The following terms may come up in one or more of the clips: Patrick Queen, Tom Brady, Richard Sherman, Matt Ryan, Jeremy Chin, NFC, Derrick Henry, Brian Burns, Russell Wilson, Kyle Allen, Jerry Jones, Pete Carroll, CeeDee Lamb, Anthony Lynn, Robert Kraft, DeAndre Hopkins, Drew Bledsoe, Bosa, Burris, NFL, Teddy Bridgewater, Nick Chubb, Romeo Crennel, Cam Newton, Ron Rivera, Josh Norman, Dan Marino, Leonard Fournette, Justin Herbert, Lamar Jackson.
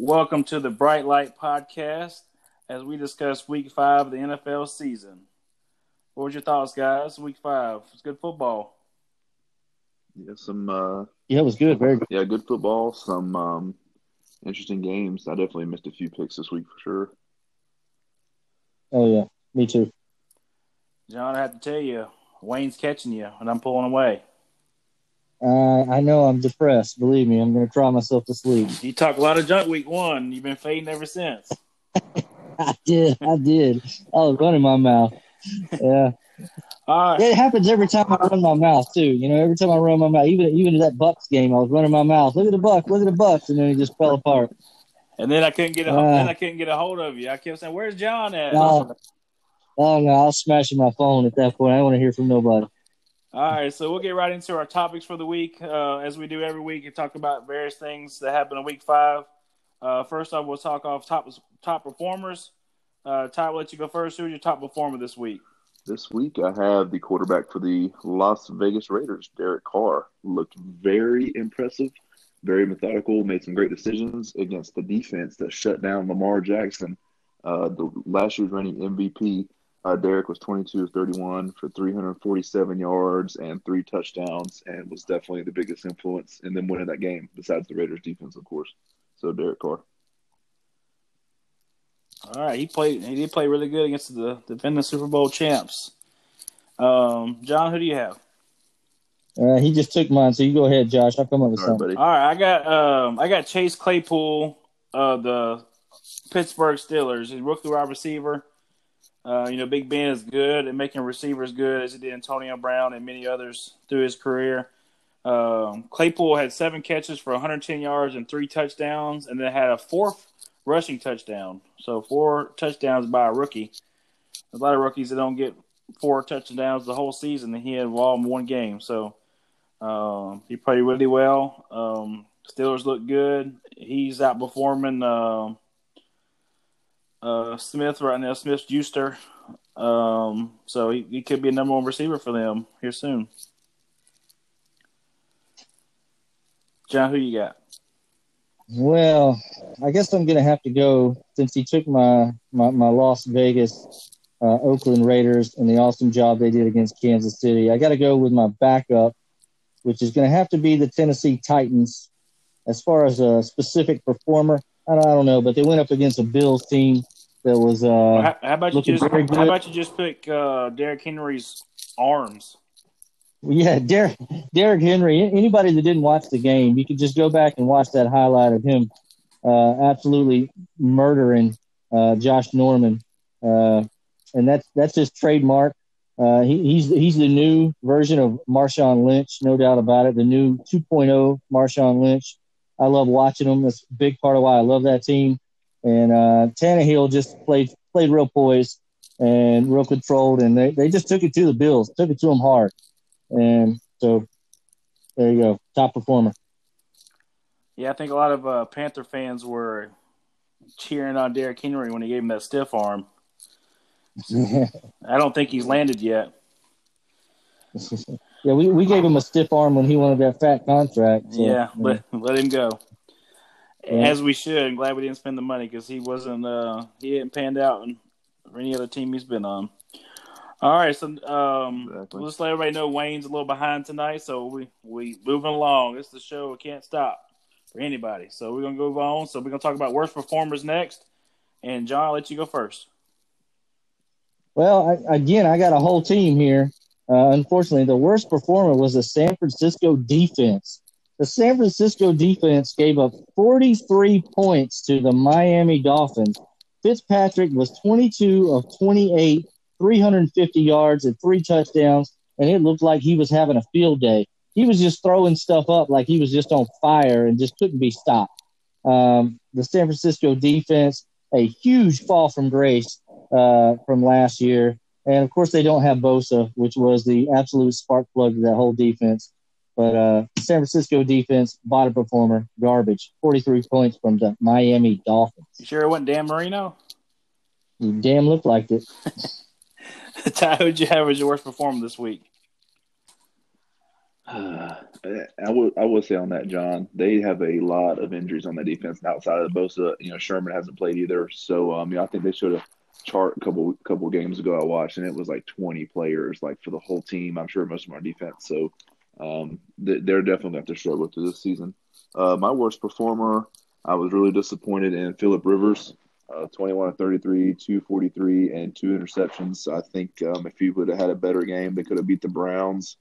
Welcome to the Bright Light Podcast as we discuss Week 5 of the NFL season. What was your thoughts, guys? Week 5. It's good football. Yeah, it was good. Very good. Yeah, good football. Some interesting games. I definitely missed a few picks this week for sure. Oh, yeah. Me too. John, I have to tell you, Wayne's catching you, and I'm pulling away. I know I'm depressed. Believe me, I'm going to cry myself to sleep. You talked a lot of junk week one. You've been fading ever since. I did. I was running my mouth. Yeah. All right. It happens every time I run my mouth, too. You know, every time I run my mouth, even in that Bucks game, I was running my mouth. Look at the Bucks, and then it just fell apart. And then I couldn't get a hold of you. I kept saying, "Where's John at?" No, I was smashing my phone at that point. I don't want to hear from nobody. All right, so we'll get right into our topics for the week. As we do every week, and talk about various things that happen in Week 5. First off, we'll talk off top performers. Ty, we'll let you go first. Who's your top performer this week? This week, I have the quarterback for the Las Vegas Raiders, Derek Carr. Looked very impressive, very methodical, made some great decisions against the defense that shut down Lamar Jackson, the last year's reigning MVP. Derek was 22 of 31 for 347 yards and 3 touchdowns, and was definitely the biggest influence in them winning that game, besides the Raiders' defense, of course. So, Derek Carr. All right, he did play really good against the defending Super Bowl champs. John, who do you have? He just took mine, so you go ahead, Josh. I'll come up with something. All right, I got Chase Claypool of the Pittsburgh Steelers, his rookie wide receiver. Big Ben is good at making receivers good, as he did Antonio Brown and many others through his career. Claypool had 7 catches for 110 yards and 3 touchdowns, and then had a 4th rushing touchdown. So 4 touchdowns by a rookie. There's a lot of rookies that don't get 4 touchdowns the whole season, and he had all in one game. So he played really well. Steelers look good. He's outperforming Smith right now, Smith Juster. So he could be a number 1 receiver for them here soon. John, who you got? Well, I guess I'm going to have to go, since he took my Las Vegas Oakland Raiders and the awesome job they did against Kansas City. I got to go with my backup, which is going to have to be the Tennessee Titans. As far as a specific performer, I don't know, but they went up against a Bills team that was How about you just pick Derrick Henry's arms? Yeah, Derrick Henry. Anybody that didn't watch the game, you could just go back and watch that highlight of him absolutely murdering Josh Norman, and that's his trademark. He's the new version of Marshawn Lynch, no doubt about it. The new 2.0 Marshawn Lynch. I love watching them. That's a big part of why I love that team. And Tannehill just played real poised and real controlled, and they just took it to the Bills, took it to them hard. And so there you go, top performer. Yeah, I think a lot of Panther fans were cheering on Derrick Henry when he gave him that stiff arm. I don't think he's landed yet. Yeah, we gave him a stiff arm when he wanted that fat contract. So, yeah, but let him go. Yeah. As we should. I'm glad we didn't spend the money, because he hadn't panned out for any other team he's been on. All right, so exactly. Let's let everybody know Wayne's a little behind tonight, so we moving along. It's the show. We can't stop for anybody. So we're going to move on. So we're going to talk about worst performers next. And, John, I'll let you go first. Well, I got a whole team here. Unfortunately, the worst performer was the San Francisco defense. The San Francisco defense gave up 43 points to the Miami Dolphins. Fitzpatrick was 22 of 28, 350 yards and 3 touchdowns, and it looked like he was having a field day. He was just throwing stuff up like he was just on fire and just couldn't be stopped. The San Francisco defense, a huge fall from grace from last year. And, of course, they don't have Bosa, which was the absolute spark plug to that whole defense. But San Francisco defense, bottom performer, garbage. 43 points from the Miami Dolphins. You sure it wasn't Dan Marino? You damn looked like it. Ty, who'd you have as your worst performer this week? I would say on that, John, they have a lot of injuries on that defense. Outside of Bosa, Sherman hasn't played either. So, I think they showed a chart a couple games ago I watched, and it was like 20 players, like for the whole team. I'm sure most of them are defense. So, they're definitely going to have to struggle through this season. My worst performer, I was really disappointed in Phillip Rivers, 21 of 33, 243, and 2 interceptions. I think if he would have had a better game, they could have beat the Browns.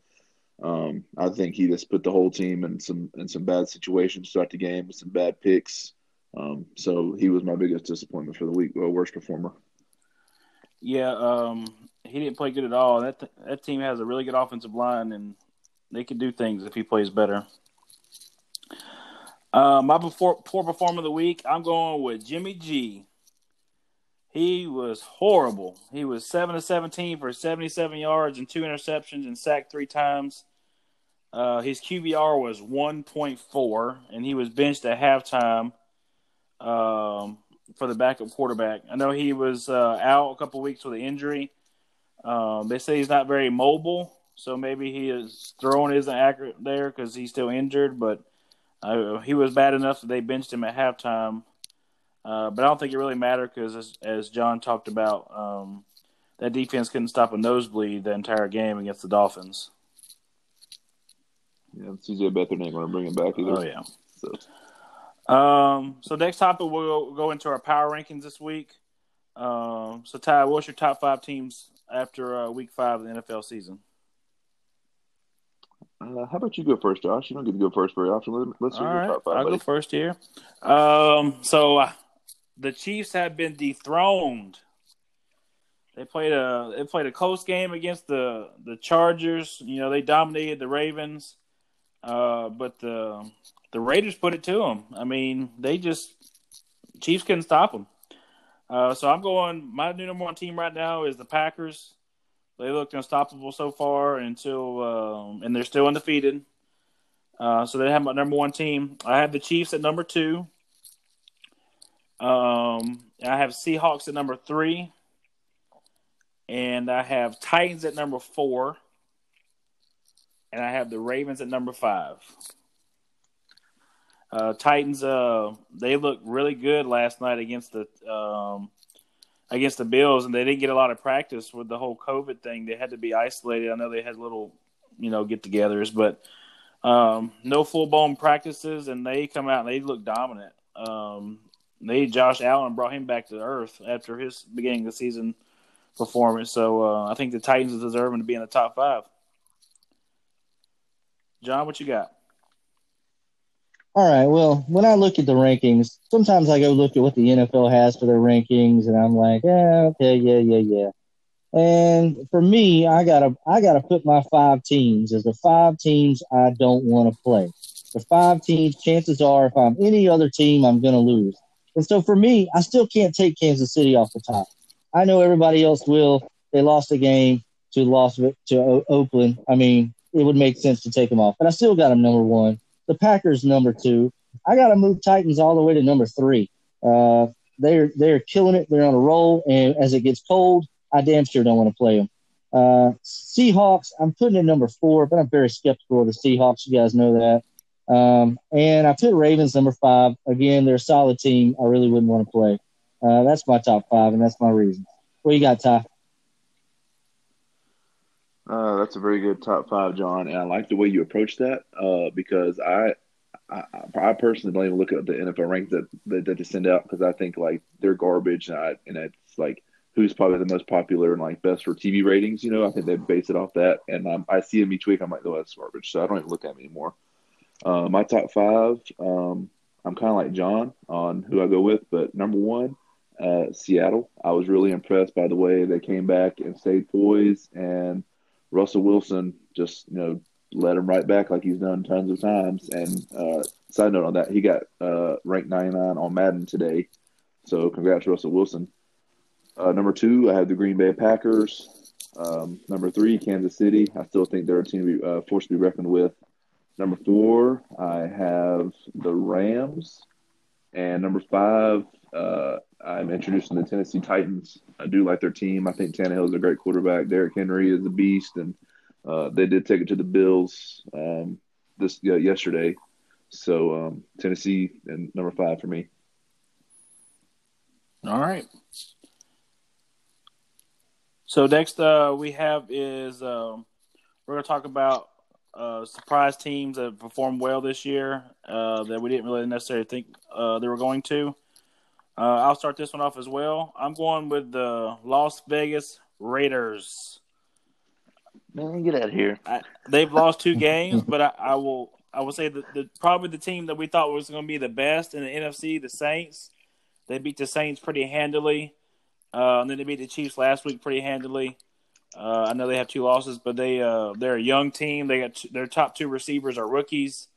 I think he just put the whole team in some bad situations throughout the game with some bad picks. So he was my biggest disappointment for the week, worst performer. Yeah, he didn't play good at all. That team has a really good offensive line, and they could do things if he plays better. My poor performer of the week, I'm going with Jimmy G. He was horrible. He was 7-17 for 77 yards and 2 interceptions and sacked 3 times. His QBR was 1.4, and he was benched at halftime for the backup quarterback. I know he was out a couple weeks with an injury. They say he's not very mobile, so maybe his throwing isn't accurate there because he's still injured, but he was bad enough that they benched him at halftime. But I don't think it really mattered because, as John talked about, that defense couldn't stop a nosebleed the entire game against the Dolphins. Yeah, CJ Beathard ain't going to bring it back either. Oh, yeah. So next topic, we'll go into our power rankings this week. So, Ty, what's your top 5 teams after Week 5 of the NFL season? How about you go first, Josh? You don't get to go first very often. Let's hear your top 5. I'll go first here. So the Chiefs have been dethroned. They played a close game against the Chargers. They dominated the Ravens, but the Raiders put it to them. I mean, Chiefs couldn't stop them. So I'm going. My new number 1 team right now is the Packers. They looked unstoppable so far and they're still undefeated. So they have my number 1 team. I have the Chiefs at number 2. I have Seahawks at number 3. And I have Titans at number 4. And I have the Ravens at number 5. Titans, they looked really good last night against the Bills, and they didn't get a lot of practice with the whole COVID thing. They had to be isolated. I know they had little, get-togethers, but no full-blown practices, and they come out and they look dominant. Josh Allen brought him back to earth after his beginning of the season performance. So I think the Titans are deserving to be in the top 5. John, what you got? All right, well, when I look at the rankings, sometimes I go look at what the NFL has for their rankings, and I'm like, yeah, okay, yeah. And for me, I gotta put my 5 teams as the 5 teams I don't want to play. The 5 teams, chances are, if I'm any other team, I'm going to lose. And so for me, I still can't take Kansas City off the top. I know everybody else will. They lost a game to Oakland. I mean, it would make sense to take them off, but I still got them number 1. The Packers, number 2. I got to move Titans all the way to number 3. They're killing it. They're on a roll. And as it gets cold, I damn sure don't want to play them. Seahawks, I'm putting in number 4, but I'm very skeptical of the Seahawks. You guys know that. And I put Ravens number 5. Again, they're a solid team. I really wouldn't want to play. That's my top 5, and that's my reason. What you got, Ty? That's a very good top 5, John, and I like the way you approach that because I personally don't even look at the NFL ranks that they send out because I think like they're garbage and it's like who's probably the most popular and like best for TV ratings. I think they base it off that, and I see them each week. I'm like, no, that's garbage, so I don't even look at them anymore. My top 5, I'm kind of like John on who I go with, but number 1. Seattle. I was really impressed by the way they came back and stayed poised, and Russell Wilson just, led him right back like he's done tons of times. And side note on that, he got ranked 99 on Madden today. So congrats, Russell Wilson. Number 2, I have the Green Bay Packers. Number 3, Kansas City. I still think they're a team to be forced to be reckoned with. Number 4, I have the Rams. And number 5, I'm introducing the Tennessee Titans. I do like their team. I think Tannehill's a great quarterback. Derrick Henry is a beast, and They did take it to the Bills yesterday. So Tennessee and number 5 for me. All right. So next we have is we're going to talk about surprise teams that performed well this year that we didn't really necessarily think they were going to. I'll start this one off as well. I'm going with the Las Vegas Raiders. Man, get out of here. They've lost 2 games, but I will say that probably the team that we thought was going to be the best in the NFC, the Saints. They beat the Saints pretty handily. And then they beat the Chiefs last week pretty handily. I know they have 2 losses, but they're a young team. They got their top 2 receivers are rookies.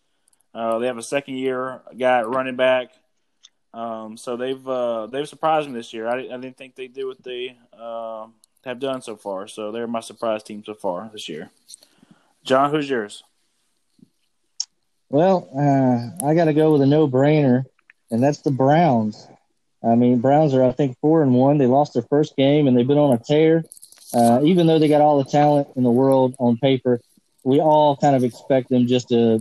They have a second-year guy at running back. So they've surprised me this year. I didn't think they'd do what they have done so far. So they're my surprise team so far this year. John, who's yours? Well, I got to go with a no-brainer, and that's the Browns. I mean, Browns are, I think, 4-1. They lost their first game, and they've been on a tear. Even though they got all the talent in the world on paper, we all kind of expect them just to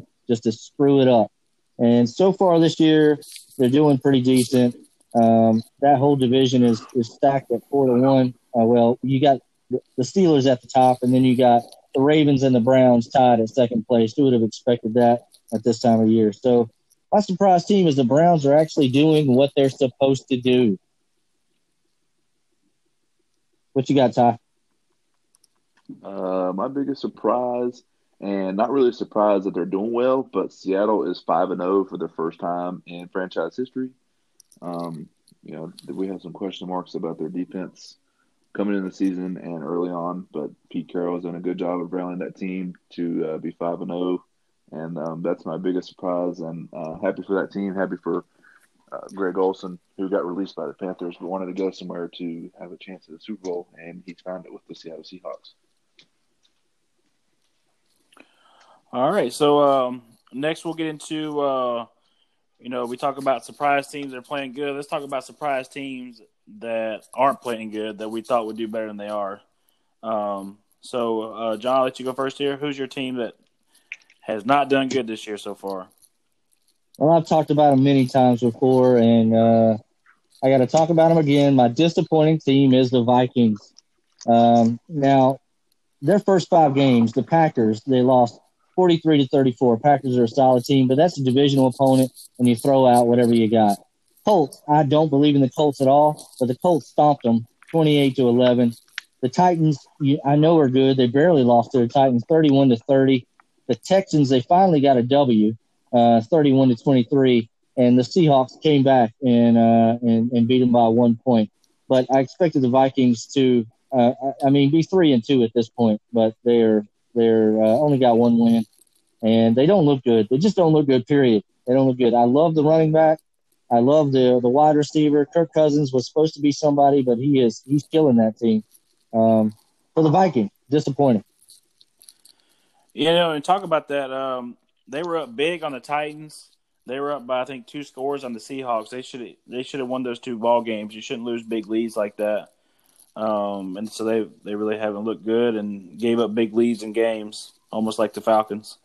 screw it up. And so far this year, they're doing pretty decent. That whole division is stacked at 4-1. Well, you got the Steelers at the top, and then you got the Ravens and the Browns tied at second place. Who would have expected that at this time of year? So my surprise team is the Browns are actually doing what they're supposed to do. What you got, Ty? My biggest surprise, and not really surprised that they're doing well, but Seattle is 5-0 for the first time in franchise history. We have some question marks about their defense coming in the season and early on, but Pete Carroll has done a good job of rallying that team to be 5-0, and that's my biggest surprise. And happy for that team, happy for Greg Olsen, who got released by the Panthers, but wanted to go somewhere to have a chance at the Super Bowl, and he found it with the Seattle Seahawks. All right, so next we'll get into, we talk about surprise teams that are playing good. Let's talk about surprise teams that aren't playing good that we thought would do better than they are. So, John, I'll let you go first here. Who's your team that has not done good this year so far? Well, I've talked about them many times before, and I got to talk about them again. My disappointing team is the Vikings. Now, their first 5 games, the Packers, they lost 43-34. Packers are a solid team, but that's a divisional opponent, and you throw out whatever you got. Colts, I don't believe in the Colts at all, but the Colts stomped them 28-11. The Titans, I know are good. They barely lost to the Titans, 31-30. The Texans, they finally got a W, 31-23, and the Seahawks came back and beat them by 1 point. But I expected the Vikings to, be 3-2 at this point, but they're only got 1 win, and they don't look good. They just don't look good, period. They don't look good. I love the running back. I love the wide receiver. Kirk Cousins was supposed to be somebody, but he's killing that team. For the Vikings, disappointing. And talk about that. They were up big on the Titans. They were up by, I think, 2 scores on the Seahawks. They should have won those 2 ball games. You shouldn't lose big leads like that. And so they really haven't looked good and gave up big leads in games, almost like the Falcons.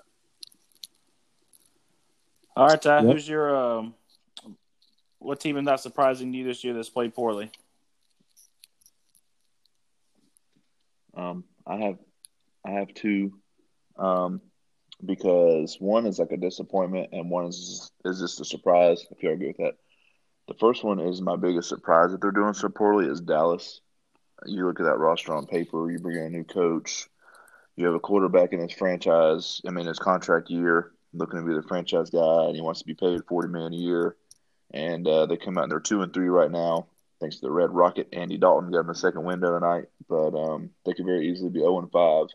All right, Ty, Who's your what team is not surprising you this year that's played poorly? I have 2, because one is like a disappointment and one is just a surprise, if you agree with that. The first one is my biggest surprise that they're doing so poorly is Dallas. You look at that roster on paper, you bring in a new coach, you have a quarterback in his franchise, his contract year, looking to be the franchise guy, and he wants to be paid $40 million a year. And they come out and they're 2-3 right now, thanks to the Red Rocket. Andy Dalton got him a second window tonight, but they could very easily be 0-5.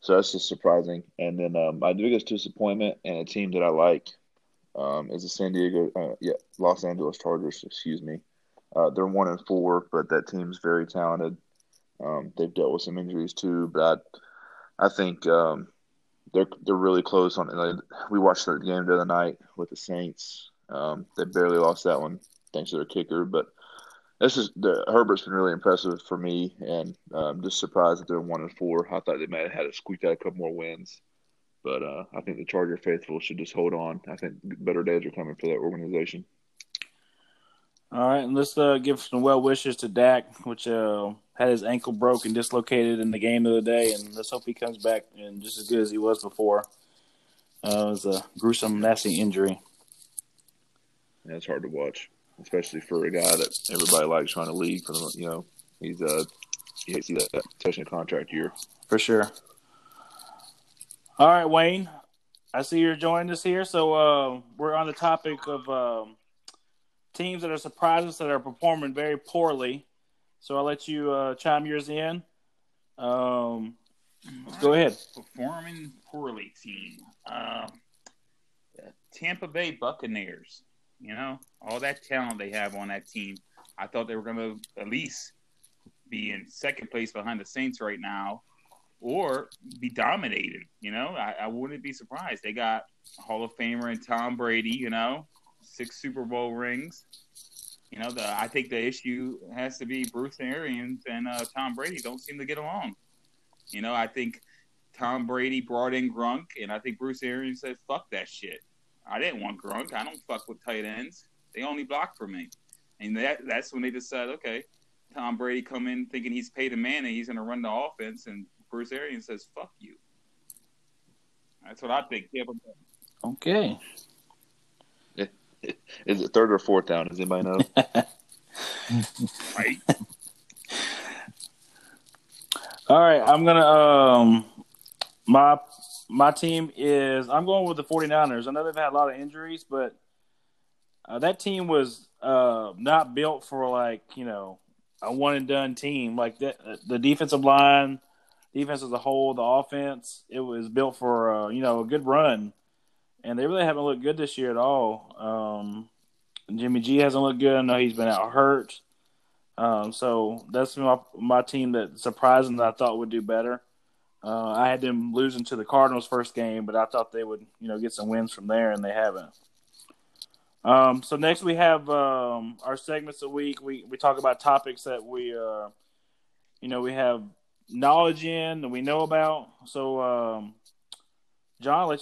So that's just surprising. And then my biggest disappointment and a team that I like is the Los Angeles Chargers, they're 1-4, but that team's very talented. They've dealt with some injuries too, but I think they're really close on it. We watched the game the other night with the Saints. They barely lost that one thanks to their kicker, but This is Herbert's been really impressive for me, and I'm just surprised that they're 1-4. I thought they might have had to squeak out a couple more wins, but I think the Charger faithful should just hold on. I think better days are coming for that organization. All right, and let's give some well wishes to Dak, which had his ankle broke and dislocated in the game of the day, and let's hope he comes back and just as good as he was before. It was a gruesome, nasty injury. Yeah, it's hard to watch, especially for a guy that everybody likes trying to leave. You know, he hates that touching a contract year. For sure. All right, Wayne, I see you're joining us here. So we're on the topic of teams that are surprising us that are performing very poorly. So I'll let you chime yours in. Go ahead. Performing poorly team. The Tampa Bay Buccaneers. You know, all that talent they have on that team. I thought they were going to at least be in second place behind the Saints right now or be dominated. You know, I wouldn't be surprised. They got Hall of Famer and Tom Brady, you know, 6 Super Bowl rings. You know, I think the issue has to be Bruce Arians and Tom Brady don't seem to get along. You know, I think Tom Brady brought in Gronk, and I think Bruce Arians said, fuck that shit. I didn't want Gronk. I don't fuck with tight ends. They only block for me. And that's when they decide, okay, Tom Brady come in thinking he's paid a man and he's going to run the offense, and Bruce Arians says, fuck you. That's what I think. Okay. Is it third or fourth down? Does anybody know? Right. All right, I'm going to my team is – I'm going with the 49ers. I know they've had a lot of injuries, but that team was not built for, like, you know, a one-and-done team. Like, the defensive line, defense as a whole, the offense, it was built for, you know, a good run. And they really haven't looked good this year at all. Jimmy G hasn't looked good. I know he's been out hurt. So that's my team that surprising that I thought would do better. I had them losing to the Cardinals first game, but I thought they would, you know, get some wins from there, and they haven't. So next we have our segments a week. We talk about topics that we, you know, we have knowledge in that we know about. So, John, Wayne,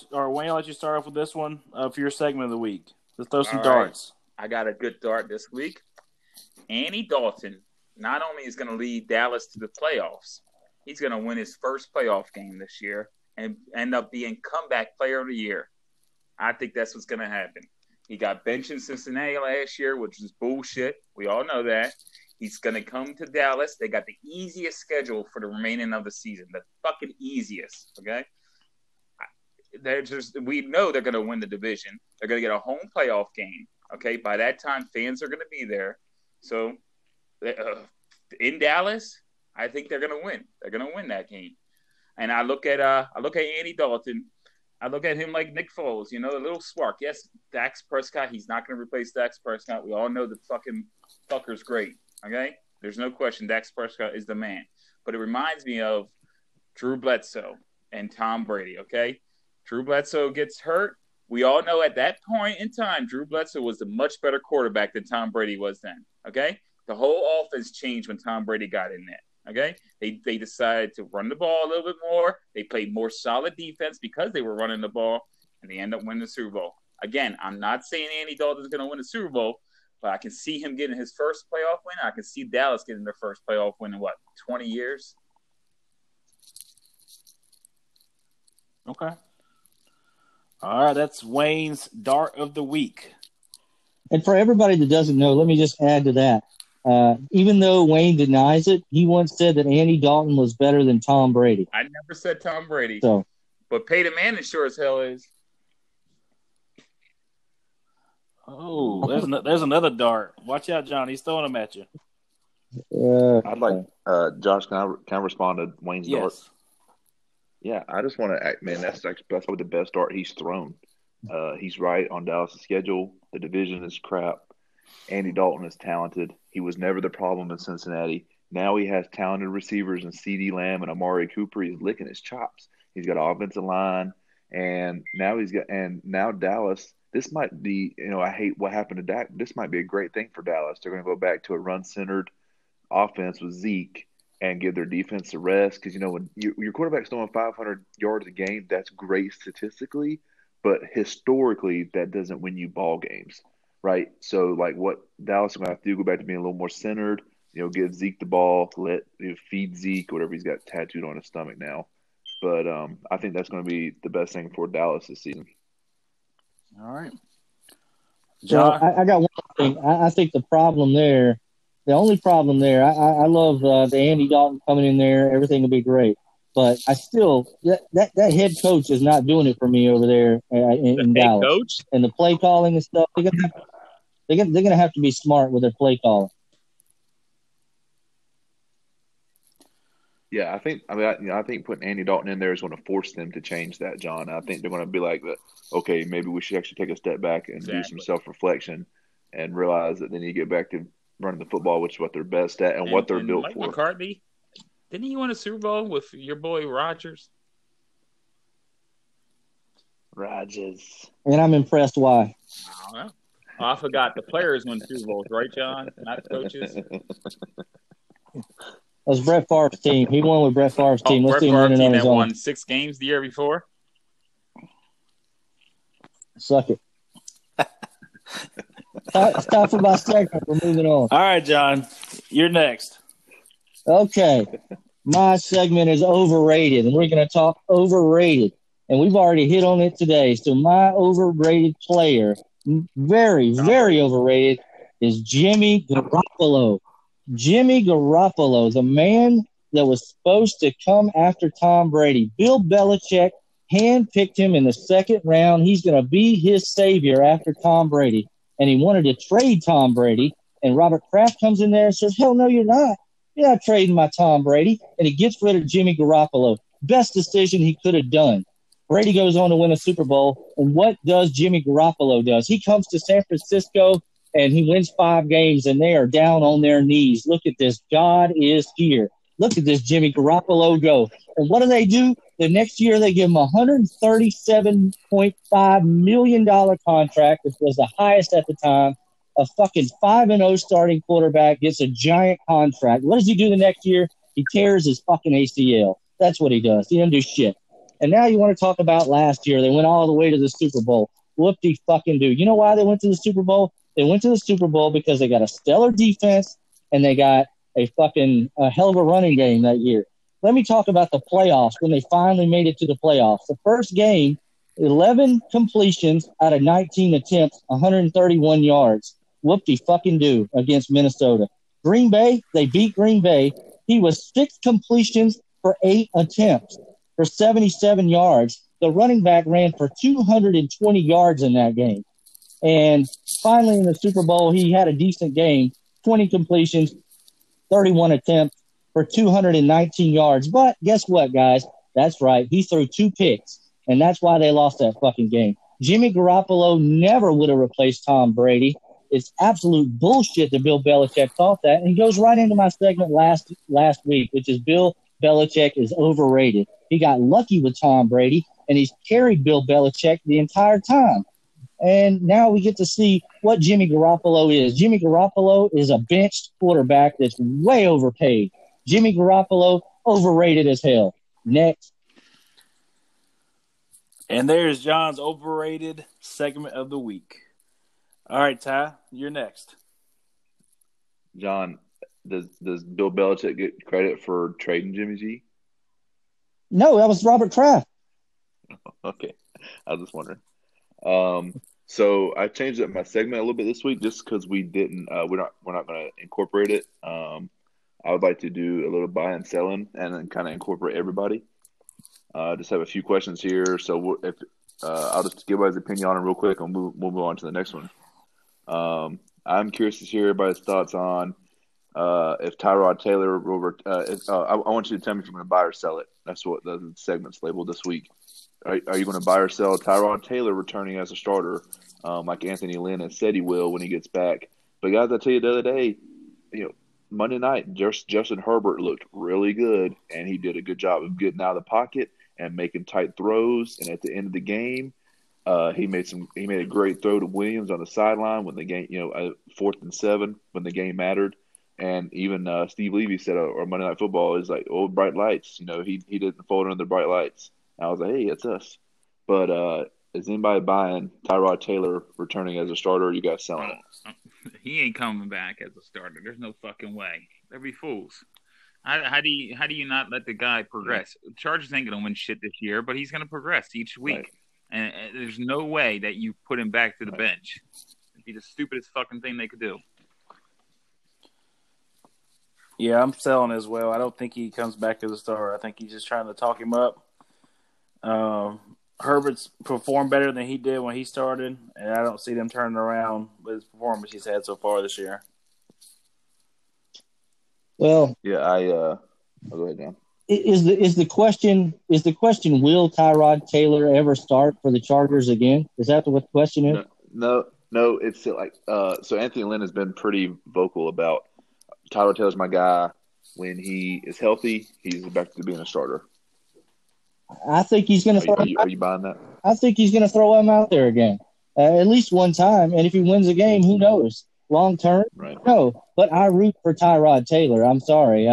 I'll let you start off with this one for your segment of the week. Let's throw some darts. Right. I got a good dart this week. Andy Dalton not only is going to lead Dallas to the playoffs, he's going to win his first playoff game this year and end up being comeback player of the year. I think that's what's going to happen. He got benched in Cincinnati last year, which is bullshit. We all know that. He's going to come to Dallas. They got the easiest schedule for the remaining of the season, the fucking easiest, okay? We know they're going to win the division. They're going to get a home playoff game, okay? By that time, fans are going to be there. So, in Dallas, I think they're going to win. They're going to win that game. And I look at Andy Dalton. I look at him like Nick Foles, you know, a little spark. Yes, Dak Prescott, he's not going to replace Dak Prescott. We all know the fucking fucker's great, okay? There's no question Dak Prescott is the man. But it reminds me of Drew Bledsoe and Tom Brady, okay? Drew Bledsoe gets hurt. We all know at that point in time, Drew Bledsoe was a much better quarterback than Tom Brady was then, okay? The whole offense changed when Tom Brady got in there. Okay, they decided to run the ball a little bit more. They played more solid defense because they were running the ball, and they end up winning the Super Bowl. Again, I'm not saying Andy Dalton's going to win the Super Bowl, but I can see him getting his first playoff win. I can see Dallas getting their first playoff win in, 20 years? Okay. All right, that's Wayne's dart of the week. And for everybody that doesn't know, let me just add to that. Even though Wayne denies it, he once said that Andy Dalton was better than Tom Brady. I never said Tom Brady. So, but Peyton Manning sure as hell is. Oh, there's another dart. Watch out, John. He's throwing them at you. I'd like Josh. Can I respond to Wayne's dart? Yeah, I just want to act. Man, that's probably the best dart he's thrown. He's right on Dallas' schedule. The division is crap. Andy Dalton is talented. He was never the problem in Cincinnati. Now he has talented receivers in CeeDee Lamb and Amari Cooper. He's licking his chops. He's got an offensive line, and now Dallas this might be, you know, I hate what happened to Dak, but this might be a great thing for Dallas. They're going to go back to a run-centered offense with Zeke and give their defense a rest. Because, you know, when your quarterback's throwing 500 yards a game, that's great statistically, but historically that doesn't win you ball games, right? So, like, what Dallas is going to have to do, go back to being a little more centered, you know, give Zeke the ball, feed Zeke, whatever he's got tattooed on his stomach now. But I think that's going to be the best thing for Dallas this season. All right. John. So I got one thing. I think the problem there, the only problem there, I love the Andy Dalton coming in there. Everything will be great. But I still that head coach is not doing it for me over there in Dallas. Coach? And the play calling and stuff, they're going to have to be smart with their play calling. Yeah, I think putting Andy Dalton in there is going to force them to change that, John. I think they're going to be like, okay, maybe we should actually take a step back and do some self-reflection and realize that they need to get back to running the football, which is what they're best at and what they're built for. Mike McCarthy, didn't he win a Super Bowl with your boy Rodgers? Rodgers. And I'm impressed why. I forgot the players won Super Bowls, right, John? Not the coaches. That was Brett Favre's team. He won with Brett Favre's team. Brett Favre's team that won 6 games the year before. Suck it. Stop for my second. We're moving on. All right, John. You're next. Okay. My segment is overrated, and we're going to talk overrated. And we've already hit on it today. So my overrated player, very, very overrated, is Jimmy Garoppolo. Jimmy Garoppolo, the man that was supposed to come after Tom Brady. Bill Belichick handpicked him in the second round. He's going to be his savior after Tom Brady. And he wanted to trade Tom Brady. And Robert Kraft comes in there and says, hell no, you're not. You're not trading my Tom Brady. And he gets rid of Jimmy Garoppolo. Best decision he could have done. Brady goes on to win a Super Bowl. And what does Jimmy Garoppolo does? He comes to San Francisco and he wins 5 games, and they are down on their knees. Look at this. God is here. Look at this Jimmy Garoppolo go. And what do? The next year they give him a $137.5 million contract, which was the highest at the time. A fucking 5-0 starting quarterback gets a giant contract. What does he do the next year? He tears his fucking ACL. That's what he does. He doesn't do shit. And now you want to talk about last year. They went all the way to the Super Bowl. Whoop-de-fucking-do. You know why they went to the Super Bowl? They went to the Super Bowl because they got a stellar defense and they got a hell of a running game that year. Let me talk about the playoffs when they finally made it to the playoffs. The first game, 11 completions out of 19 attempts, 131 yards. Whoop-de-fucking-do against Minnesota. Green Bay, they beat Green Bay. He was 6 completions for 8 attempts for 77 yards. The running back ran for 220 yards in that game. And finally, in the Super Bowl, he had a decent game, 20 completions, 31 attempts for 219 yards. But guess what, guys? That's right. He threw 2 picks, and that's why they lost that fucking game. Jimmy Garoppolo never would have replaced Tom Brady. It's absolute bullshit that Bill Belichick thought that. And he goes right into my segment last week, which is Bill Belichick is overrated. He got lucky with Tom Brady, and he's carried Bill Belichick the entire time. And now we get to see what Jimmy Garoppolo is. Jimmy Garoppolo is a benched quarterback that's way overpaid. Jimmy Garoppolo, overrated as hell. Next. And there's John's overrated segment of the week. All right, Ty, you're next. John, does Bill Belichick get credit for trading Jimmy G? No, that was Robert Kraft. Okay. I was just wondering. So I changed up my segment a little bit this week just because we didn't. We're not going to incorporate it. I would like to do a little buy and selling, and then kind of incorporate everybody. Just have a few questions here. So I'll just give everybody's opinion on it real quick, and we'll move on to the next one. I'm curious to hear everybody's thoughts on if Tyrod Taylor, Robert. I want you to tell me if you're going to buy or sell it. That's what the segment's labeled this week. Are you going to buy or sell Tyrod Taylor returning as a starter, like Anthony Lynn has said he will when he gets back? But guys, I tell you the other day, Monday night, Justin Herbert looked really good, and he did a good job of getting out of the pocket and making tight throws. And at the end of the game, He made a great throw to Williams on the sideline when the game, fourth and 7 when the game mattered. And even Steve Levy said, or Monday Night Football is like old bright lights. He didn't fold under the bright lights. And I was like, hey, that's us. But is anybody buying Tyrod Taylor returning as a starter? Or you guys selling it? He ain't coming back as a starter. There's no fucking way. They'd be fools. How do you not let the guy progress? Right. Chargers ain't gonna win shit this year, but he's gonna progress each week. Right. And there's no way that you put him back to the bench. It'd be the stupidest fucking thing they could do. Yeah, I'm selling as well. I don't think he comes back as a starter. I think he's just trying to talk him up. Herbert's performed better than he did when he started, and I don't see them turning around with his performance he's had so far this year. Well, yeah, I'll go ahead, Dan. Is the question will Tyrod Taylor ever start for the Chargers again? Is that what the question is? No. It's like so Anthony Lynn has been pretty vocal about Tyrod Taylor's my guy. When he is healthy, he's back to being a starter. I think he's going to throw. Are you buying that? I think he's going to throw him out there again, at least one time. And if he wins a game, who knows? Long term, right. No. But I root for Tyrod Taylor. I'm sorry.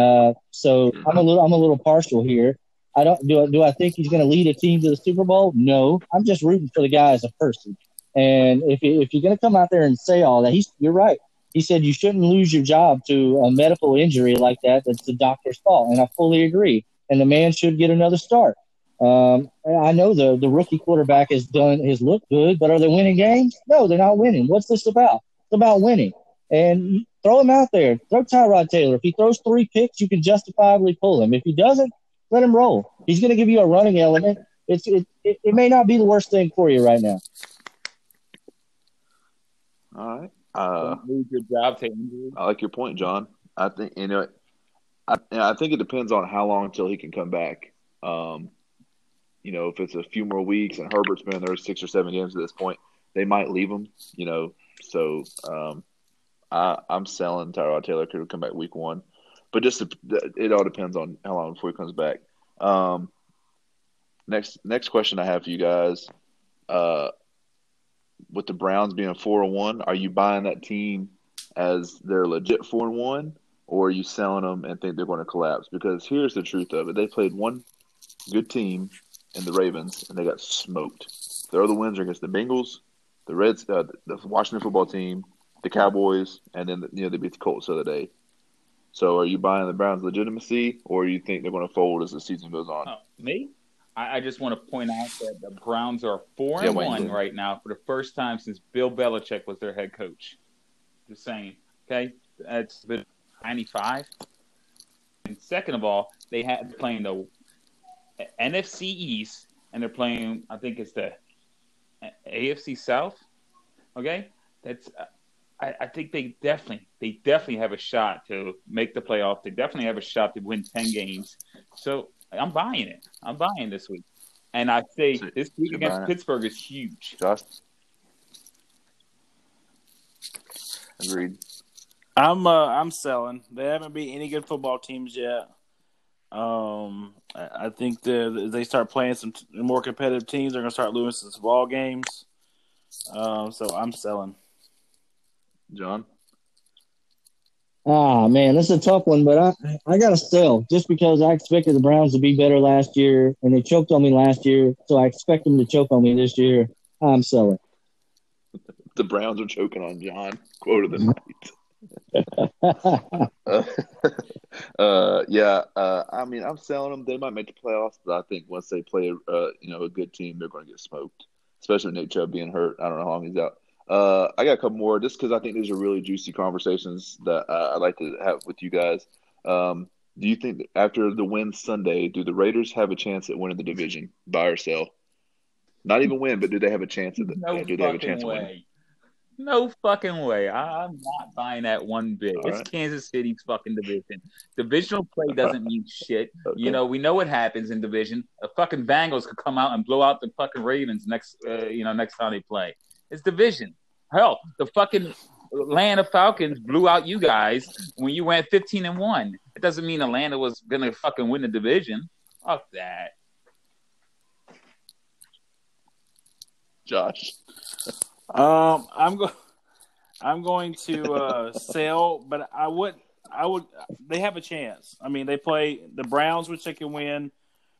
So I'm a little partial here. I don't do I think he's going to lead a team to the Super Bowl? No. I'm just rooting for the guy as a person. And if you're going to come out there and say all that, you're right. He said you shouldn't lose your job to a medical injury like that. That's the doctor's fault, and I fully agree. And the man should get another start. I know the rookie quarterback has looked good, but are they winning games? No, they're not winning. What's this about? It's about winning. And throw him out there. Throw Tyrod Taylor. If he throws 3 picks, you can justifiably pull him. If he doesn't, let him roll. He's going to give you a running element. It may not be the worst thing for you right now. All right. Don't lose your job to injury. I like your point, John. I think I think it depends on how long until he can come back. If it's a few more weeks and Herbert's been there 6 or 7 games at this point, they might leave him, So I'm selling Tyrod Taylor. Could come back week 1. But it all depends on how long before he comes back. Next question I have for you guys. With the Browns being 4-1, are you buying that team as they're legit 4-1, or are you selling them and think they're going to collapse? Because here's the truth of it. They played one good team in the Ravens, and they got smoked. Their other wins are against the Bengals, the Reds, the Washington football team, the Cowboys, and then they beat the Colts the other day. So are you buying the Browns' legitimacy, or you think they're going to fold as the season goes on? Me? I just want to point out that the Browns are 4-1 right now for the first time since Bill Belichick was their head coach. Just saying. Okay? That's been 95. And second of all, they had playing the NFC East, and they're playing, I think it's the AFC South. Okay, that's. I think they definitely have a shot to make the playoff. They definitely have a shot to win 10 games. So I'm buying it. I'm buying this week, and I say this week against Pittsburgh is huge. Josh, agreed. I'm selling. They haven't beat any good football teams yet. I think they start playing some more competitive teams. They're going to start losing some ball games. So I'm selling. John? Ah, man, that's a tough one, but I got to sell just because I expected the Browns to be better last year, and they choked on me last year, so I expect them to choke on me this year. I'm selling. The Browns are choking on John. Quote of the night. I'm selling them. They might make the playoffs, but I think once they play a good team, they're going to get smoked, especially Nick Chubb being hurt. I don't know how long he's out. I got a couple more just because I think these are really juicy conversations that I'd like to have with you guys. Do you think after the win Sunday, do the Raiders have a chance at winning the division, buy or sell? Not even win, but do they have a chance at winning? No fucking way. I'm not buying that one bit. All it's right. Kansas City's fucking division. Divisional play doesn't mean shit. Okay. We know what happens in division. The fucking Bengals could come out and blow out the fucking Ravens next time they play. It's division. Hell, the fucking Atlanta Falcons blew out you guys when you went 15-1. It doesn't mean Atlanta was going to fucking win the division. Fuck that. Josh? I'm going to sell, but I would. They have a chance. I mean, they play the Browns, which they can win.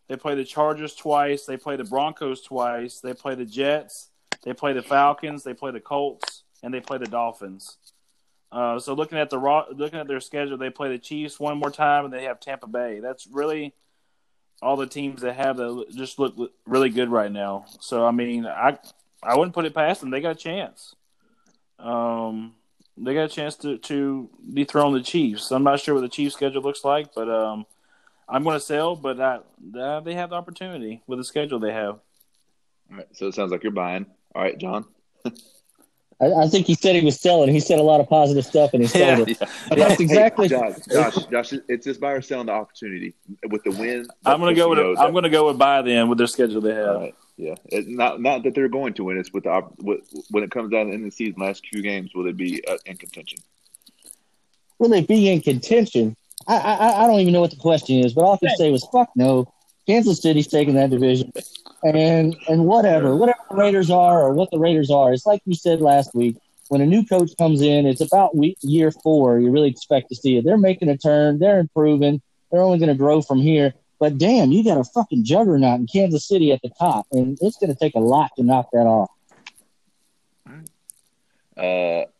They play the Chargers twice. They play the Broncos twice. They play the Jets. They play the Falcons. They play the Colts, and they play the Dolphins. So looking at their schedule, they play the Chiefs one more time, and they have Tampa Bay. That's really all the teams that have that just look really good right now. So I mean, I wouldn't put it past them. They got a chance. They got a chance to dethrone the Chiefs. I'm not sure what the Chiefs' schedule looks like, but I'm going to sell. But they have the opportunity with the schedule they have. All right, so it sounds like you're buying. All right, John. I think he said he was selling. He said a lot of positive stuff, and he sold it. Yeah. That's exactly. Hey, Josh, it's this buyer selling the opportunity with the win. I'm going to go with buy then with their schedule they have. Right. Yeah, it's not that they're going to win. It's with the when it comes down to the end of the season, last few games, will they be in contention? Will they be in contention? I don't even know what the question is, but all I could say was fuck no. Kansas City's taking that division, and whatever the Raiders are or what the Raiders are, it's like you said last week. When a new coach comes in, it's about year four. You really expect to see it. They're making a turn. They're improving. They're only going to grow from here. But damn, you got a fucking juggernaut in Kansas City at the top, and it's going to take a lot to knock that off.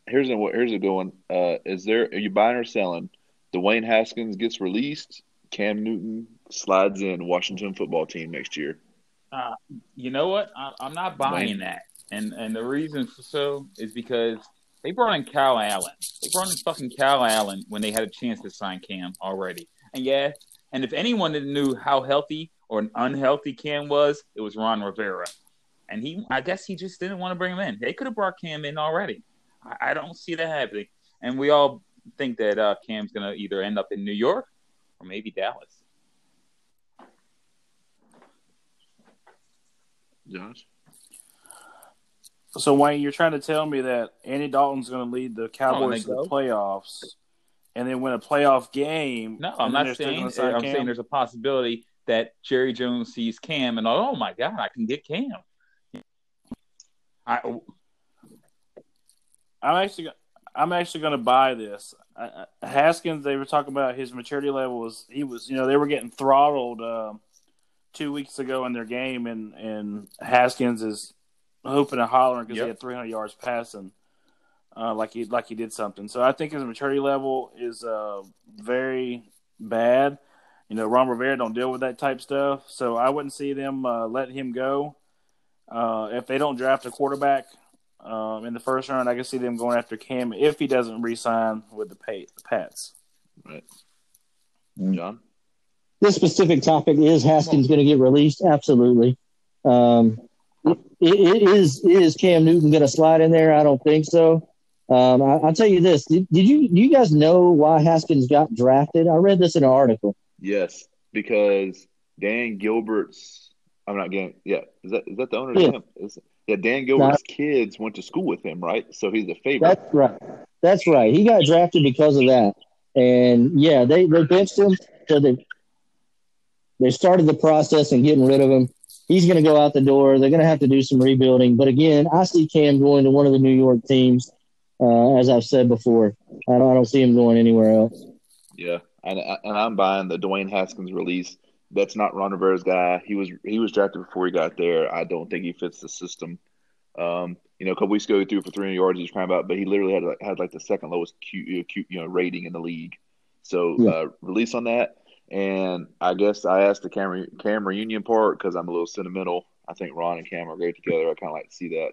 Here's a good one. Are you buying or selling? Dwayne Haskins gets released. Cam Newton slides in Washington football team next year. You know what? I'm not buying that. And the reason for so is because they brought in Kyle Allen. They brought in fucking Kyle Allen when they had a chance to sign Cam already. And if anyone knew how healthy or unhealthy Cam was, it was Ron Rivera. And I guess he just didn't want to bring him in. They could have brought Cam in already. I don't see that happening. And we all think that Cam's going to either end up in New York or maybe Dallas. Josh? So, Wayne, you're trying to tell me that Andy Dalton's going to lead the Cowboys to the playoffs and then win a playoff game? No, I'm not saying. I'm saying there's a possibility that Jerry Jones sees Cam and, oh, my God, I can get Cam. I'm actually going to buy this. Haskins, they were talking about his maturity level. They were getting throttled 2 weeks ago in their game, and Haskins is hooping and hollering because he had 300 yards passing, like he did something. So I think his maturity level is very bad. You know, Ron Rivera don't deal with that type stuff, so I wouldn't see them let him go. If they don't draft a quarterback in the first round, I can see them going after Cam if he doesn't re-sign with the Pats. Right, John. This specific topic is Haskins going to get released. Absolutely. Is Cam Newton going to slide in there? I don't think so. I'll tell you this. Do you guys know why Haskins got drafted? I read this in an article. Yes, because Dan Gilbert's. I'm not getting. Yeah, is that the owner of him? Yeah, Dan Gilbert's kids went to school with him, right? So he's a favorite. That's right. He got drafted because of that, and yeah, they benched him. So they started the process and getting rid of him. He's going to go out the door. They're going to have to do some rebuilding. But, again, I see Cam going to one of the New York teams, as I've said before. I don't see him going anywhere else. Yeah, and I'm buying the Dwayne Haskins release. That's not Ron Rivera's guy. He was drafted before he got there. I don't think he fits the system. A couple weeks ago he threw for 300 yards. He was crying about, but he literally had the second lowest rating in the league. So release on that. And I guess I asked the Cam reunion part because I'm a little sentimental. I think Ron and Cam are great together. I kind of like to see that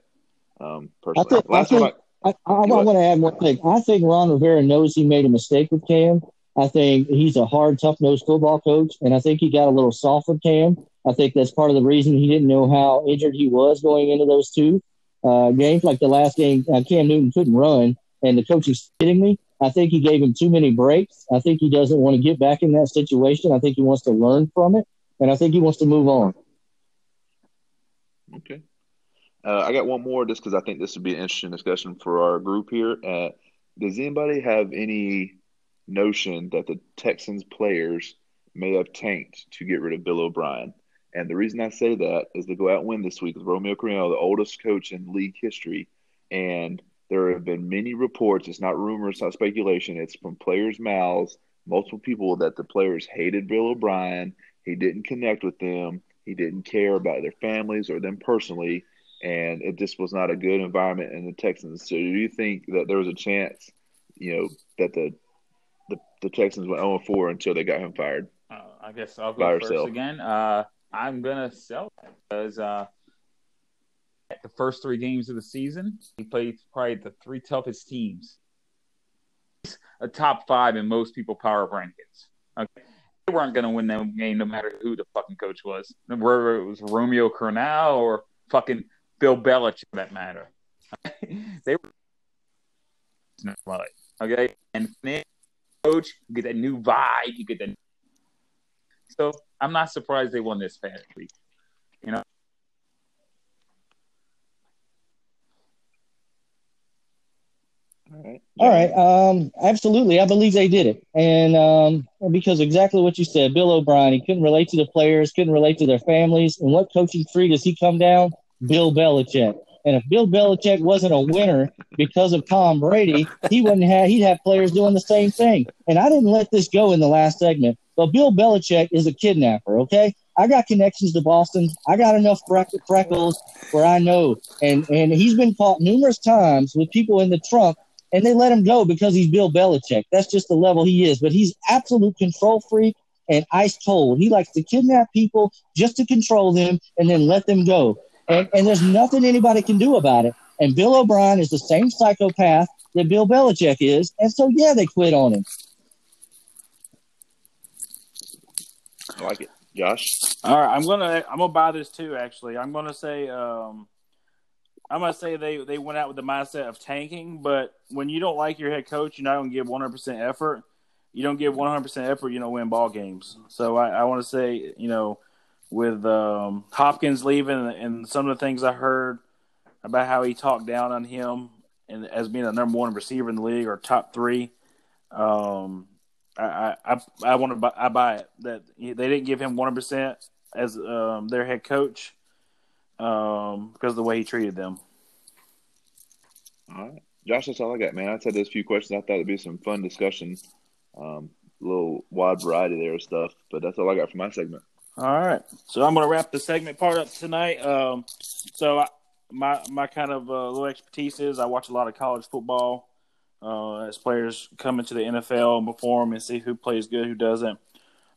personally. I want to add one thing. I think Ron Rivera knows he made a mistake with Cam. I think he's a hard, tough-nosed football coach, and I think he got a little soft with Cam. I think that's part of the reason he didn't know how injured he was going into those two games. Like the last game, Cam Newton couldn't run, and the coach is kidding me. I think he gave him too many breaks. I think he doesn't want to get back in that situation. I think he wants to learn from it, and I think he wants to move on. Okay. I got one more just because I think this would be an interesting discussion for our group here. Does anybody have any notion that the Texans players may have tanked to get rid of Bill O'Brien? And the reason I say that is they go out and win this week with Romeo Crennel, the oldest coach in league history. And there have been many reports. It's not rumors, it's not speculation. It's from players' mouths, multiple people, that the players hated Bill O'Brien. He didn't connect with them. He didn't care about their families or them personally. And it just was not a good environment in the Texans. So do you think that there was a chance, you know, that the Texans went 0-4 until they got him fired? I guess I'll go first again. I'm going to sell it because at the first three games of the season, he played probably the three toughest teams. He's a top five in most people power rankings. Okay. They weren't going to win that game no matter who the fucking coach was, whether it was Romeo Crennel or fucking Bill Belichick for that matter. Okay. They were not like, okay? And then coach, you get that new vibe, you get that. So I'm not surprised they won this past week. You know? All right. Absolutely. I believe they did it. And because exactly what you said, Bill O'Brien, he couldn't relate to the players, couldn't relate to their families. And what coaching tree does he come down? Bill Belichick. And if Bill Belichick wasn't a winner because of Tom Brady, he'd have players doing the same thing. And I didn't let this go in the last segment, but Bill Belichick is a kidnapper, okay? I got connections to Boston. I got enough freckles where I know. And he's been caught numerous times with people in the trunk, and they let him go because he's Bill Belichick. That's just the level he is. But he's absolute control freak and ice cold. He likes to kidnap people just to control them and then let them go. And there's nothing anybody can do about it. And Bill O'Brien is the same psychopath that Bill Belichick is. And so, yeah, they quit on him. I like it. Josh? All right. I'm gonna buy this too, actually. I'm going to say they went out with the mindset of tanking. But when you don't like your head coach, you're not going to give 100% effort. You don't give 100% effort, you don't win ball games. So I want to say, you know, with Hopkins leaving and some of the things I heard about how he talked down on him and as being the number one receiver in the league or top three, I buy it that they didn't give him 100% as their head coach because of the way he treated them. All right, Josh, that's all I got, man. I said those few questions. I thought it'd be some fun discussion, a little wide variety there of stuff, but that's all I got for my segment. All right, so I'm going to wrap the segment part up tonight. So my kind of little expertise is I watch a lot of college football as players come into the NFL and perform and see who plays good, who doesn't.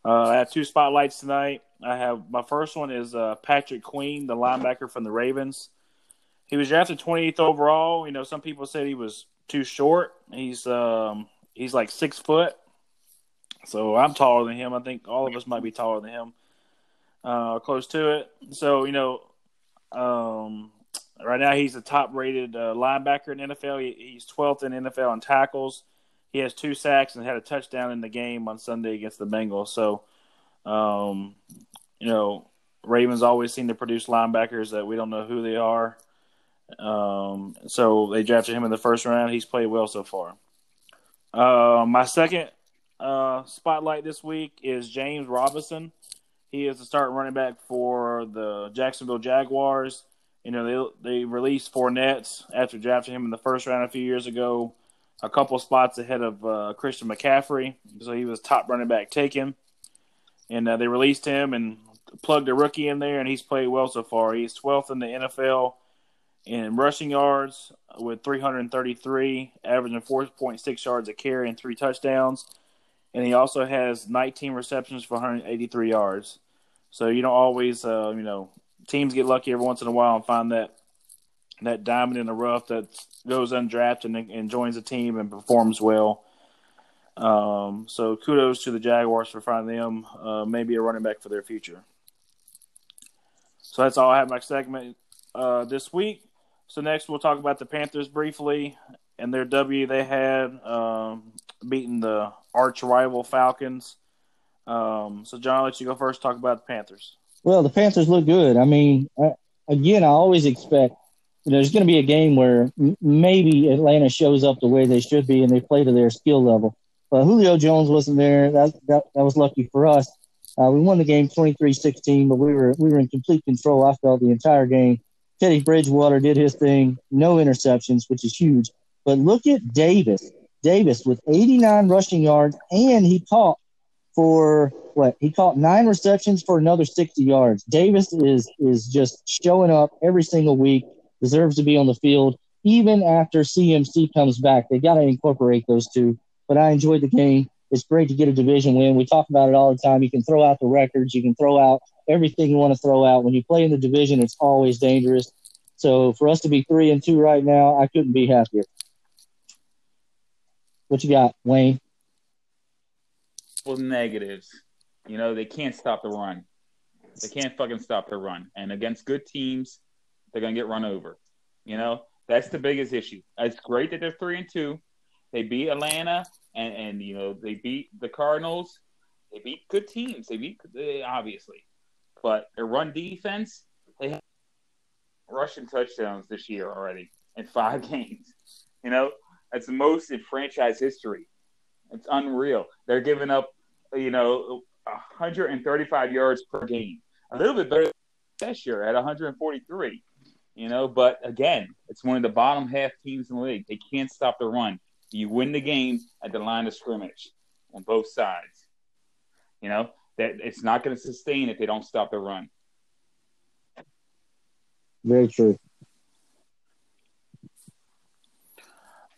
I have two spotlights tonight. I have my first one is Patrick Queen, the linebacker from the Ravens. He was drafted 28th overall. You know, some people said he was too short. He's like 6 foot, so I'm taller than him. I think all of us might be taller than him. Close to it. So, you know, right now he's the top-rated linebacker in the NFL. He's 12th in NFL in tackles. He has 2 sacks and had a touchdown in the game on Sunday against the Bengals. So, you know, Ravens always seem to produce linebackers that we don't know who they are. So they drafted him in the first round. He's played well so far. My second spotlight this week is James Robinson. He is the starting running back for the Jacksonville Jaguars. You know, they released Fournette after drafting him in the first round a few years ago, a couple spots ahead of Christian McCaffrey. So he was top running back taken. And they released him and plugged a rookie in there, and he's played well so far. He's 12th in the NFL in rushing yards with 333, averaging 4.6 yards a carry and 3 touchdowns. And he also has 19 receptions for 183 yards. So you don't always, you know, teams get lucky every once in a while and find that diamond in the rough that goes undrafted and joins a team and performs well. So kudos to the Jaguars for finding them maybe a running back for their future. So that's all I have in my segment this week. So next we'll talk about the Panthers briefly and their W they had beating the arch rival Falcons. So, John, I'll let you go first. Talk about the Panthers. Well, the Panthers look good. I mean, I always expect there's going to be a game where maybe Atlanta shows up the way they should be and they play to their skill level. But Julio Jones wasn't there. That was lucky for us. We won the game 23-16, but we were in complete control, I felt, the entire game. Teddy Bridgewater did his thing, no interceptions, which is huge. But look at Davis. Davis with 89 rushing yards, and he caught for what? He caught 9 receptions for another 60 yards. Davis is just showing up every single week, deserves to be on the field. Even after CMC comes back, they got to incorporate those two. But I enjoyed the game. It's great to get a division win. We talk about it all the time. You can throw out the records. You can throw out everything you want to throw out. When you play in the division, it's always dangerous. So for us to be 3-2 right now, I couldn't be happier. What you got, Wayne? Well, negatives. You know, they can't stop the run. They can't fucking stop the run. And against good teams, they're going to get run over. You know, that's the biggest issue. It's great that they're 3-2. They beat Atlanta. And you know, they beat the Cardinals. They beat good teams. They beat, obviously. But their run defense, they have rushing touchdowns this year already in 5 games. You know, that's the most in franchise history. It's unreal. They're giving up, you know, 135 yards per game. A little bit better than this year at 143. You know, but again, it's one of the bottom half teams in the league. They can't stop the run. You win the game at the line of scrimmage on both sides. You know, that it's not going to sustain if they don't stop the run. Very true.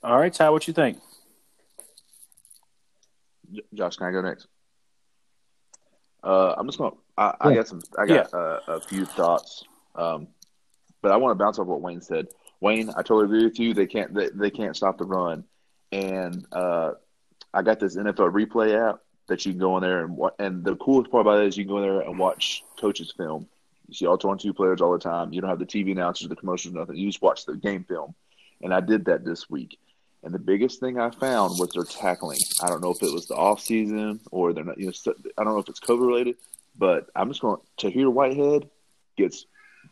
All right, Ty, what you think? Josh, can I go next? I'm just going to – I got some. I got a few thoughts, but I want to bounce off what Wayne said. Wayne, I totally agree with you. They can't stop the run. And I got this NFL replay app that you can go in there and watch. And the coolest part about it is you can go in there and watch coaches film. You see all 22 players all the time. You don't have the TV announcers, the commercials, nothing. You just watch the game film. And I did that this week. And the biggest thing I found was their tackling. I don't know if it was the off season or they're not. You know, I don't know if it's COVID related, but I'm just going to Tahir Whitehead gets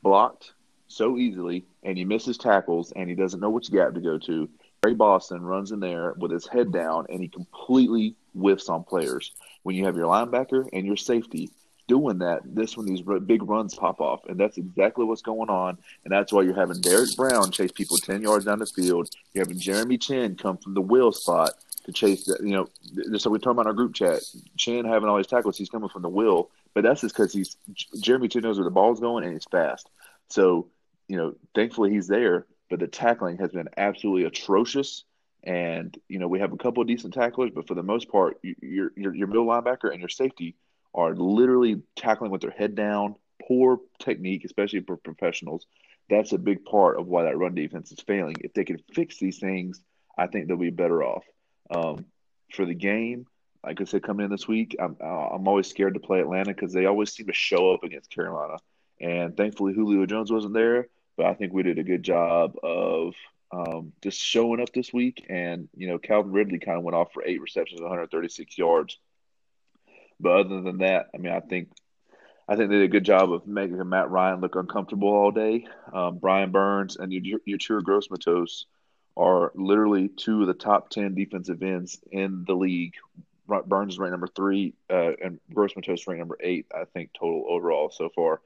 blocked so easily, and he misses tackles, and he doesn't know which gap to go to. Ray Boston runs in there with his head down, and he completely whiffs on players. When you have your linebacker and your safety doing that, this when these big runs pop off, and that's exactly what's going on, and that's why you're having Derrick Brown chase people 10 yards down the field. You're having Jeremy Chin come from the wheel spot to chase – you know, so we talk about our group chat. Chin having all these tackles, he's coming from the wheel, but that's just because he's Jeremy Chin knows where the ball's going, and he's fast. So, you know, thankfully he's there. But the tackling has been absolutely atrocious, and you know we have a couple of decent tacklers, but for the most part, your middle linebacker and your safety are literally tackling with their head down. Poor technique, especially for professionals. That's a big part of why that run defense is failing. If they can fix these things, I think they'll be better off. For the game, like I said, coming in this week, I'm always scared to play Atlanta because they always seem to show up against Carolina, and thankfully Julio Jones wasn't there. But I think we did a good job of just showing up this week. And, you know, Calvin Ridley kind of went off for 8 receptions, 136 yards. But other than that, I mean, I think they did a good job of making Matt Ryan look uncomfortable all day. Brian Burns and Yetur Gross-Matos are literally 2 of the top 10 defensive ends in the league. Burns is ranked number 3, and Gross-Matos ranked number 8, I think, total overall so far.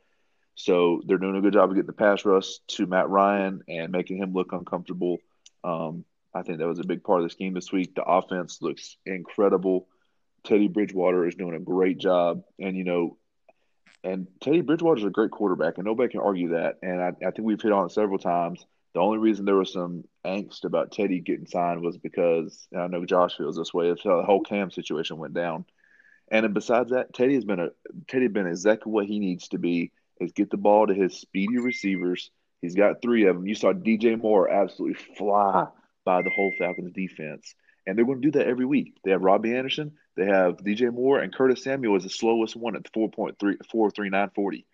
So they're doing a good job of getting the pass rush to Matt Ryan and making him look uncomfortable. I think that was a big part of the scheme this week. The offense looks incredible. Teddy Bridgewater is doing a great job. And, you know, and Teddy Bridgewater is a great quarterback, and nobody can argue that. And I think we've hit on it several times. The only reason there was some angst about Teddy getting signed was because, and I know Josh feels this way, the whole Cam situation went down. And then besides that, Teddy's been exactly what he needs to be. Is get the ball to his speedy receivers. He's got 3 of them. You saw DJ Moore absolutely fly by the whole Falcons defense. And they're going to do that every week. They have Robbie Anderson. They have DJ Moore. And Curtis Samuel is the slowest one at 4.3, 4.3940.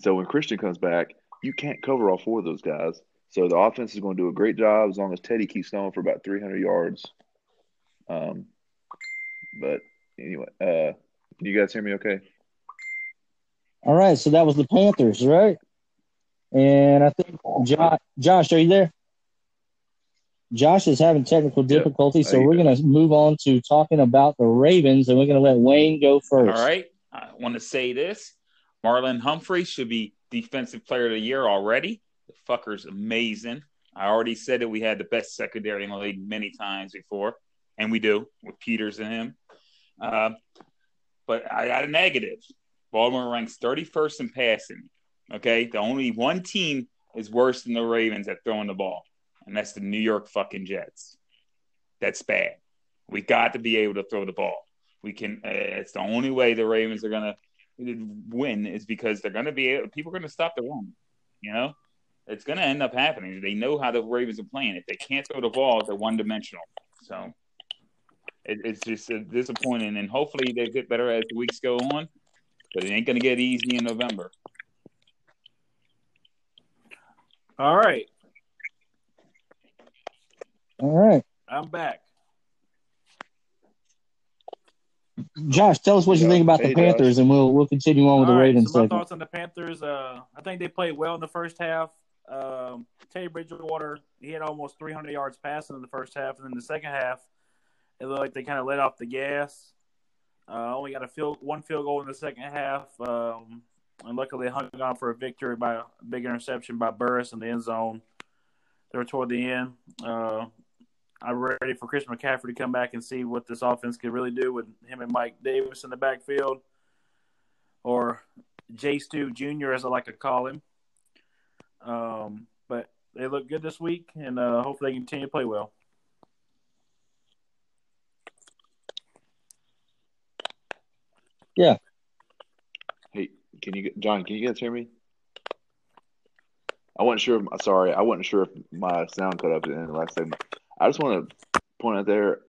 So when Christian comes back, you can't cover all 4 of those guys. So the offense is going to do a great job as long as Teddy keeps going for about 300 yards. But anyway, you guys hear me okay? All right, so that was the Panthers, right? And I think Josh, are you there? Josh is having technical difficulty, so we're going to move on to talking about the Ravens, and we're going to let Wayne go first. All right, I want to say this. Marlon Humphrey should be Defensive Player of the Year already. The fucker's amazing. I already said that we had the best secondary in the league many times before, and we do with Peters and him. But I got a negative. Baltimore ranks 31st in passing. Okay? The only one team is worse than the Ravens at throwing the ball, and that's the New York fucking Jets. That's bad. We got to be able to throw the ball. We can. It's the only way the Ravens are going to win is because they're going to be able, people are going to stop the run. You know? It's going to end up happening. They know how the Ravens are playing. If they can't throw the ball, they're one-dimensional. So it's just disappointing. And hopefully they get better as the weeks go on. But it ain't going to get easy in November. All right. I'm back. Josh, tell us what you think about the Panthers, and we'll continue on with the Ravens. So my thoughts on the Panthers, I think they played well in the first half. Teddy Bridgewater, he had almost 300 yards passing in the first half, and then the second half, it looked like they kind of let off the gas. Only got one field goal in the second half, and luckily hung on for a victory by a big interception by Burris in the end zone. They were toward the end. I'm ready for Christian McCaffrey to come back and see what this offense could really do with him and Mike Davis in the backfield, or J. Stu Jr., as I like to call him. But they look good this week, and hopefully they continue to play well. Yeah. Hey, can you guys hear me? I wasn't sure if my sound cut up in the last segment. I just want to point out there,